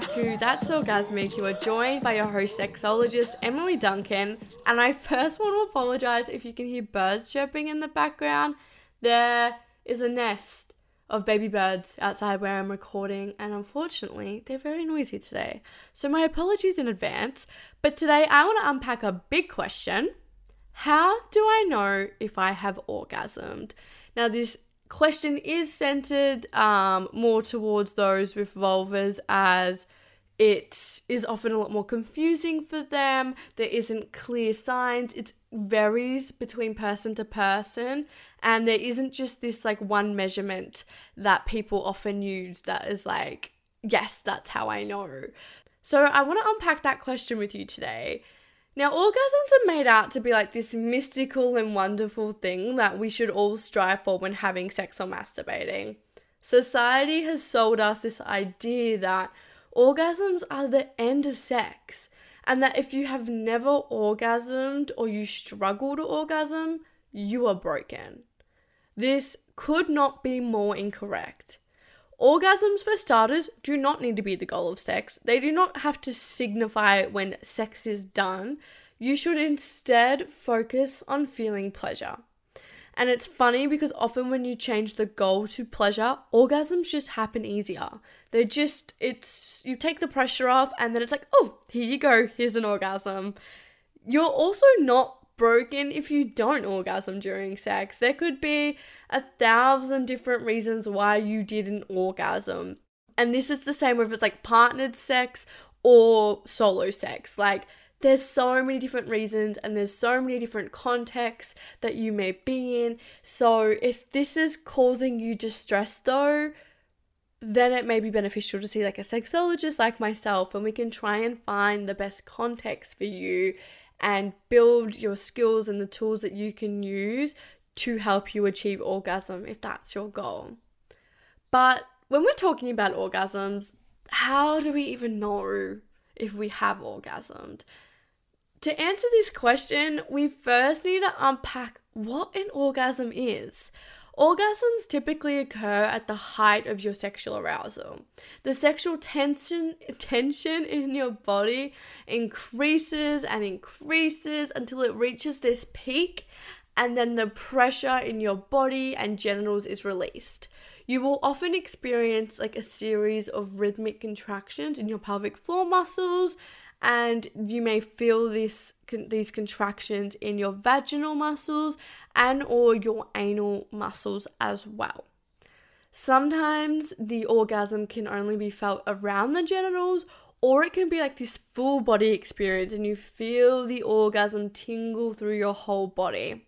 back to That's Orgasmic. You are joined by your host, sexologist Emily Duncan. And I first want to apologize if you can hear birds chirping in the background. There is a nest of baby birds outside where I'm recording, and unfortunately, they're very noisy today. So my apologies in advance. But today I want to unpack a big question. How do I know if I have orgasmed? Now, this question is centered more towards those with vulvas, as it is often a lot more confusing for them. There isn't clear signs. It varies between person to person, and there isn't just this like one measurement that people often use that is like, yes, that's how I know. So I want to unpack that question with you today. Now, orgasms are made out to be like this mystical and wonderful thing that we should all strive for when having sex or masturbating. Society has sold us this idea that orgasms are the end of sex, and that if you have never orgasmed or you struggle to orgasm, you are broken. This could not be more incorrect. Orgasms, for starters, do not need to be the goal of sex. They do not have to signify when sex is done. You should instead focus on feeling pleasure. And it's funny because often when you change the goal to pleasure, orgasms just happen easier. They're just, you take the pressure off, and then it's like, oh, here you go, here's an orgasm. You're also not broken if you don't orgasm during sex. There could be 1,000 different reasons why you didn't orgasm. And this is the same whether it's like partnered sex or solo sex. Like, there's so many different reasons, and there's so many different contexts that you may be in. So if this is causing you distress though, then it may be beneficial to see like a sexologist like myself, and we can try and find the best context for you and build your skills and the tools that you can use to help you achieve orgasm if that's your goal. But when we're talking about orgasms, how do we even know if we have orgasmed? To answer this question, we first need to unpack what an orgasm is. Orgasms typically occur at the height of your sexual arousal. The sexual tension in your body increases and increases until it reaches this peak, and then the pressure in your body and genitals is released. You will often experience like a series of rhythmic contractions in your pelvic floor muscles, and you may feel these contractions in your vaginal muscles and or your anal muscles as well. Sometimes the orgasm can only be felt around the genitals, or it can be like this full body experience and you feel the orgasm tingle through your whole body.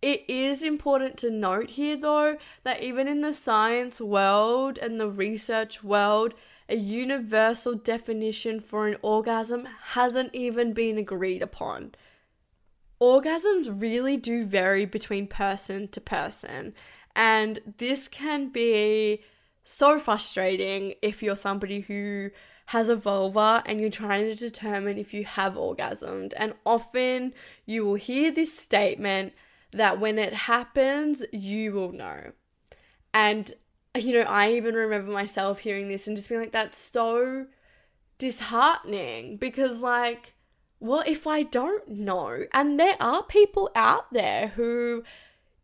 It is important to note here though that even in the science world and the research world, a universal definition for an orgasm hasn't even been agreed upon. Orgasms really do vary between person to person, and this can be so frustrating if you're somebody who has a vulva and you're trying to determine if you have orgasmed. And often you will hear this statement that when it happens, you will know. And you know, I even remember myself hearing this and just being like, that's so disheartening, because like, what if I don't know? And there are people out there who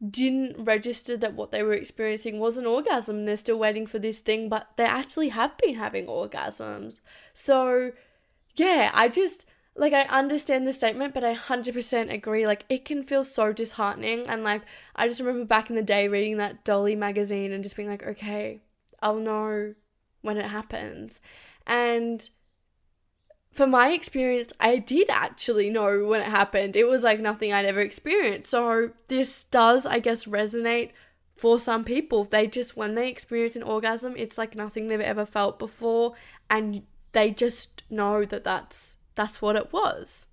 didn't register that what they were experiencing was an orgasm. They're still waiting for this thing, but they actually have been having orgasms. So yeah, I understand the statement, but I 100% agree. Like, it can feel so disheartening. And like, I just remember back in the day reading that Dolly magazine and just being like, okay, I'll know when it happens. And for my experience, I did actually know when it happened. It was like nothing I'd ever experienced. So this does, I guess, resonate for some people. They just, when they experience an orgasm, it's like nothing they've ever felt before. And they just know that that's what it was.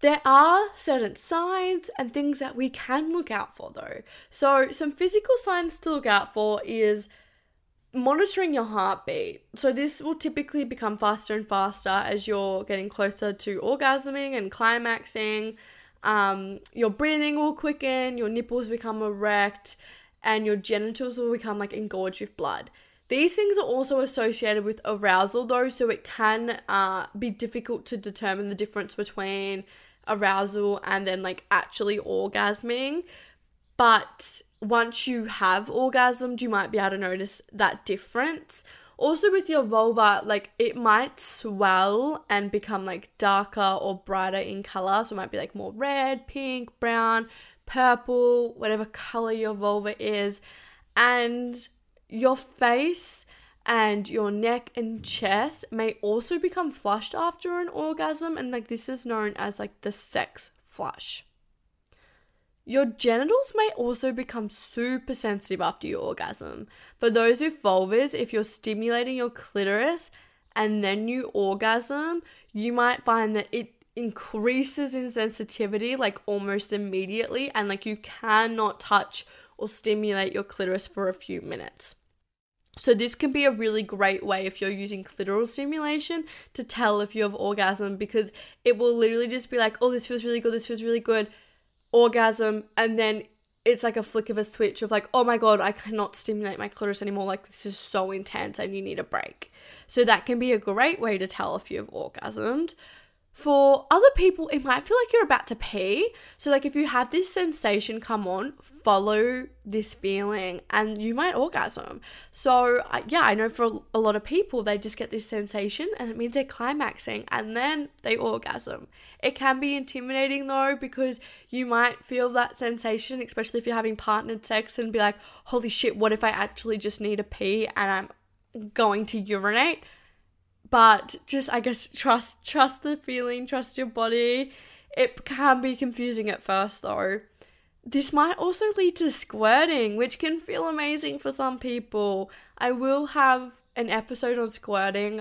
There are certain signs and things that we can look out for though. So some physical signs to look out for is monitoring your heartbeat. So this will typically become faster and faster as you're getting closer to orgasming and climaxing. Your breathing will quicken, your nipples become erect, and your genitals will become like engorged with blood. These things are also associated with arousal though, so it can be difficult to determine the difference between arousal and then like actually orgasming. But once you have orgasmed, you might be able to notice that difference. Also with your vulva, like it might swell and become like darker or brighter in color. So it might be like more red, pink, brown, purple, whatever color your vulva is. And your face and your neck and chest may also become flushed after an orgasm. And like this is known as like the sex flush. Your genitals may also become super sensitive after your orgasm. For those with vulvas, if you're stimulating your clitoris and then you orgasm, you might find that it increases in sensitivity like almost immediately, and like you cannot touch or stimulate your clitoris for a few minutes. So this can be a really great way if you're using clitoral stimulation to tell if you have orgasm, because it will literally just be like, oh, this feels really good, this feels really good. Orgasm, and then it's like a flick of a switch of like, oh my god, I cannot stimulate my clitoris anymore, like this is so intense and you need a break. So that can be a great way to tell if you've orgasmed. For other people, it might feel like you're about to pee. So like if you have this sensation come on, follow this feeling and you might orgasm. So yeah, I know for a lot of people, they just get this sensation and it means they're climaxing and then they orgasm. It can be intimidating though, because you might feel that sensation, especially if you're having partnered sex, and be like, holy shit, what if I actually just need a pee and I'm going to urinate? But just, I guess, trust the feeling, trust your body. It can be confusing at first though. This might also lead to squirting, which can feel amazing for some people. I will have an episode on squirting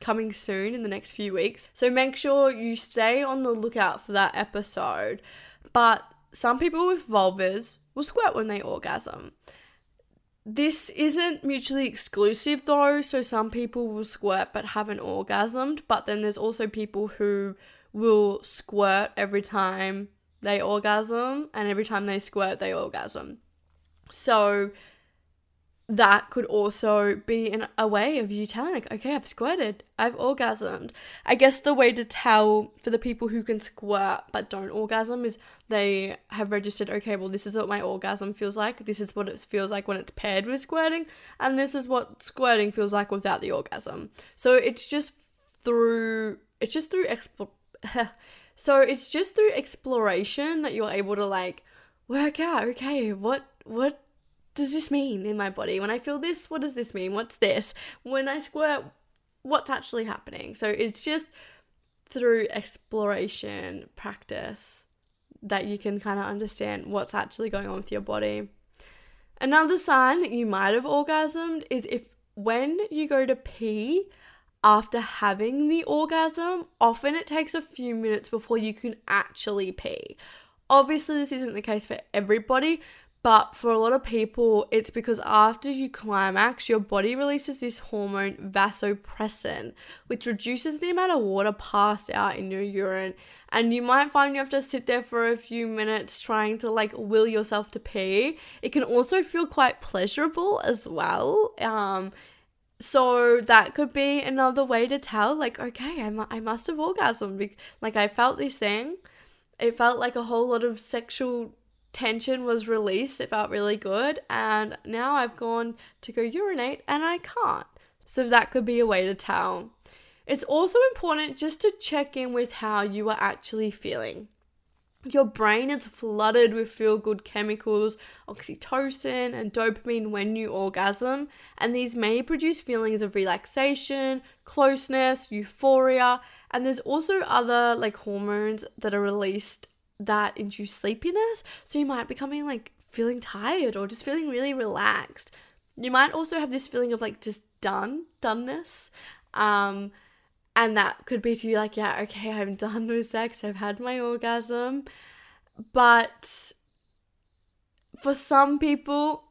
coming soon in the next few weeks, so make sure you stay on the lookout for that episode. But some people with vulvas will squirt when they orgasm. This isn't mutually exclusive though, so some people will squirt but haven't orgasmed, but then there's also people who will squirt every time they orgasm, and every time they squirt they orgasm. So that could also be a way of you telling like, okay, I've squirted, I've orgasmed. I guess the way to tell for the people who can squirt but don't orgasm is they have registered, okay, well, this is what my orgasm feels like. This is what it feels like when it's paired with squirting. And this is what squirting feels like without the orgasm. So it's just through exploration that you're able to like work out, okay, what does this mean in my body? When I feel this, what does this mean? What's this? When I squirt, what's actually happening? So it's just through exploration, practice, that you can kind of understand what's actually going on with your body. Another sign that you might have orgasmed is when you go to pee after having the orgasm, often it takes a few minutes before you can actually pee. Obviously, this isn't the case for everybody, but for a lot of people, it's because after you climax, your body releases this hormone vasopressin, which reduces the amount of water passed out in your urine. And you might find you have to sit there for a few minutes trying to like will yourself to pee. It can also feel quite pleasurable as well. So that could be another way to tell like, okay, I must have orgasmed. Like I felt this thing. It felt like a whole lot of sexual tension was released, it felt really good, and now I've gone to go urinate and I can't. So that could be a way to tell. It's also important just to check in with how you are actually feeling. Your brain is flooded with feel-good chemicals, oxytocin and dopamine when you orgasm, and these may produce feelings of relaxation, closeness, euphoria, and there's also other like hormones that are released that induce sleepiness. So you might be coming like feeling tired or just feeling really relaxed. You might also have this feeling of like just doneness. And that could be if you like, yeah, okay, I'm done with sex, I've had my orgasm. But for some people,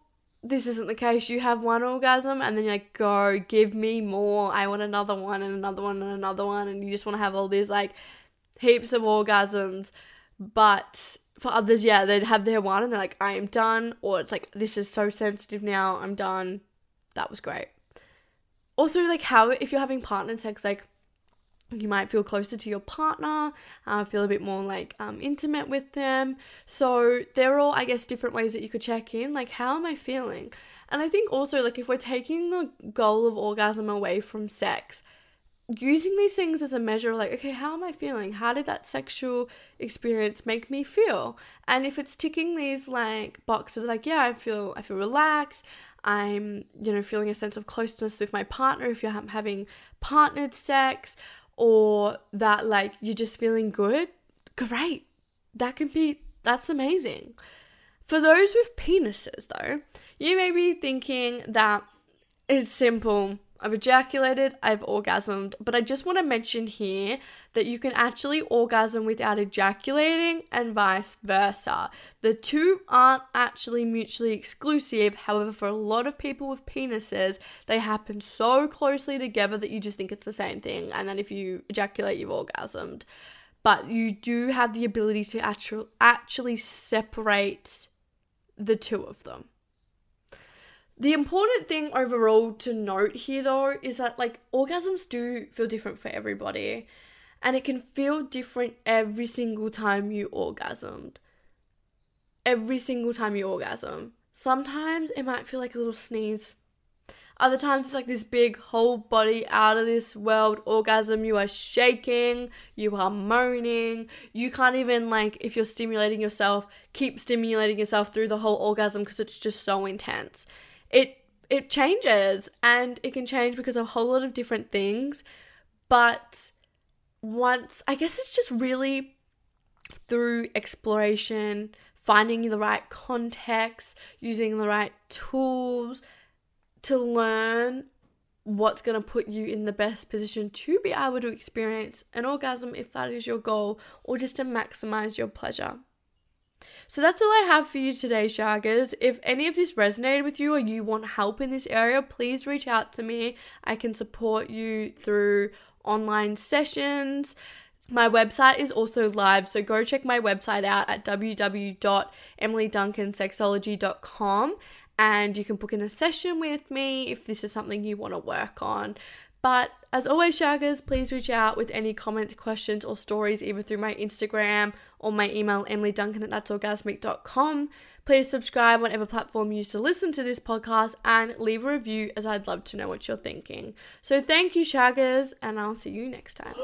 this isn't the case. You have one orgasm and then you're like, go, give me more. I want another one and another one and another one. And you just want to have all these like heaps of orgasms. But for others, yeah, they'd have their one and they're like, I am done. Or it's like, this is so sensitive now, I'm done. that was great. Also, like, how if you're having partnered sex, like, you might feel closer to your partner, feel a bit more, like, intimate with them. So they're all, I guess, different ways that you could check in. Like, how am I feeling? And I think also, like, if we're taking the goal of orgasm away from sex, using these things as a measure of, like, okay, how am I feeling? How did that sexual experience make me feel? And if it's ticking these, like, boxes, like, yeah, I feel relaxed, I'm, you know, feeling a sense of closeness with my partner if you're having partnered sex, or that, like, you're just feeling good, great. That's amazing. For those with penises, though, you may be thinking that it's simple. I've ejaculated, I've orgasmed, but I just want to mention here that you can actually orgasm without ejaculating and vice versa. The two aren't actually mutually exclusive. However, for a lot of people with penises, they happen so closely together that you just think it's the same thing. And then if you ejaculate, you've orgasmed. But you do have the ability to actually separate the two of them. The important thing overall to note here, though, is that, like, orgasms do feel different for everybody, and it can feel different every single time you orgasmed. Every single time you orgasm. Sometimes it might feel like a little sneeze. Other times it's like this big whole body out of this world orgasm. You are shaking, you are moaning, you can't even, like, if you're stimulating yourself, keep stimulating yourself through the whole orgasm because it's just so intense. It changes, and it can change because of a whole lot of different things. But once, I guess it's just really through exploration, finding the right context, using the right tools to learn what's going to put you in the best position to be able to experience an orgasm if that is your goal, or just to maximize your pleasure. So that's all I have for you today, Shaggers. If any of this resonated with you or you want help in this area, please reach out to me. I can support you through online sessions. My website is also live, so go check my website out at www.emilyduncansexology.com, and you can book in a session with me if this is something you want to work on. But as always, Shaggers, please reach out with any comments, questions, or stories, either through my Instagram or my email, emilyduncan@thatsorgasmic.com. Please subscribe whatever platform you use to listen to this podcast, and leave a review, as I'd love to know what you're thinking. So thank you, Shaggers, and I'll see you next time.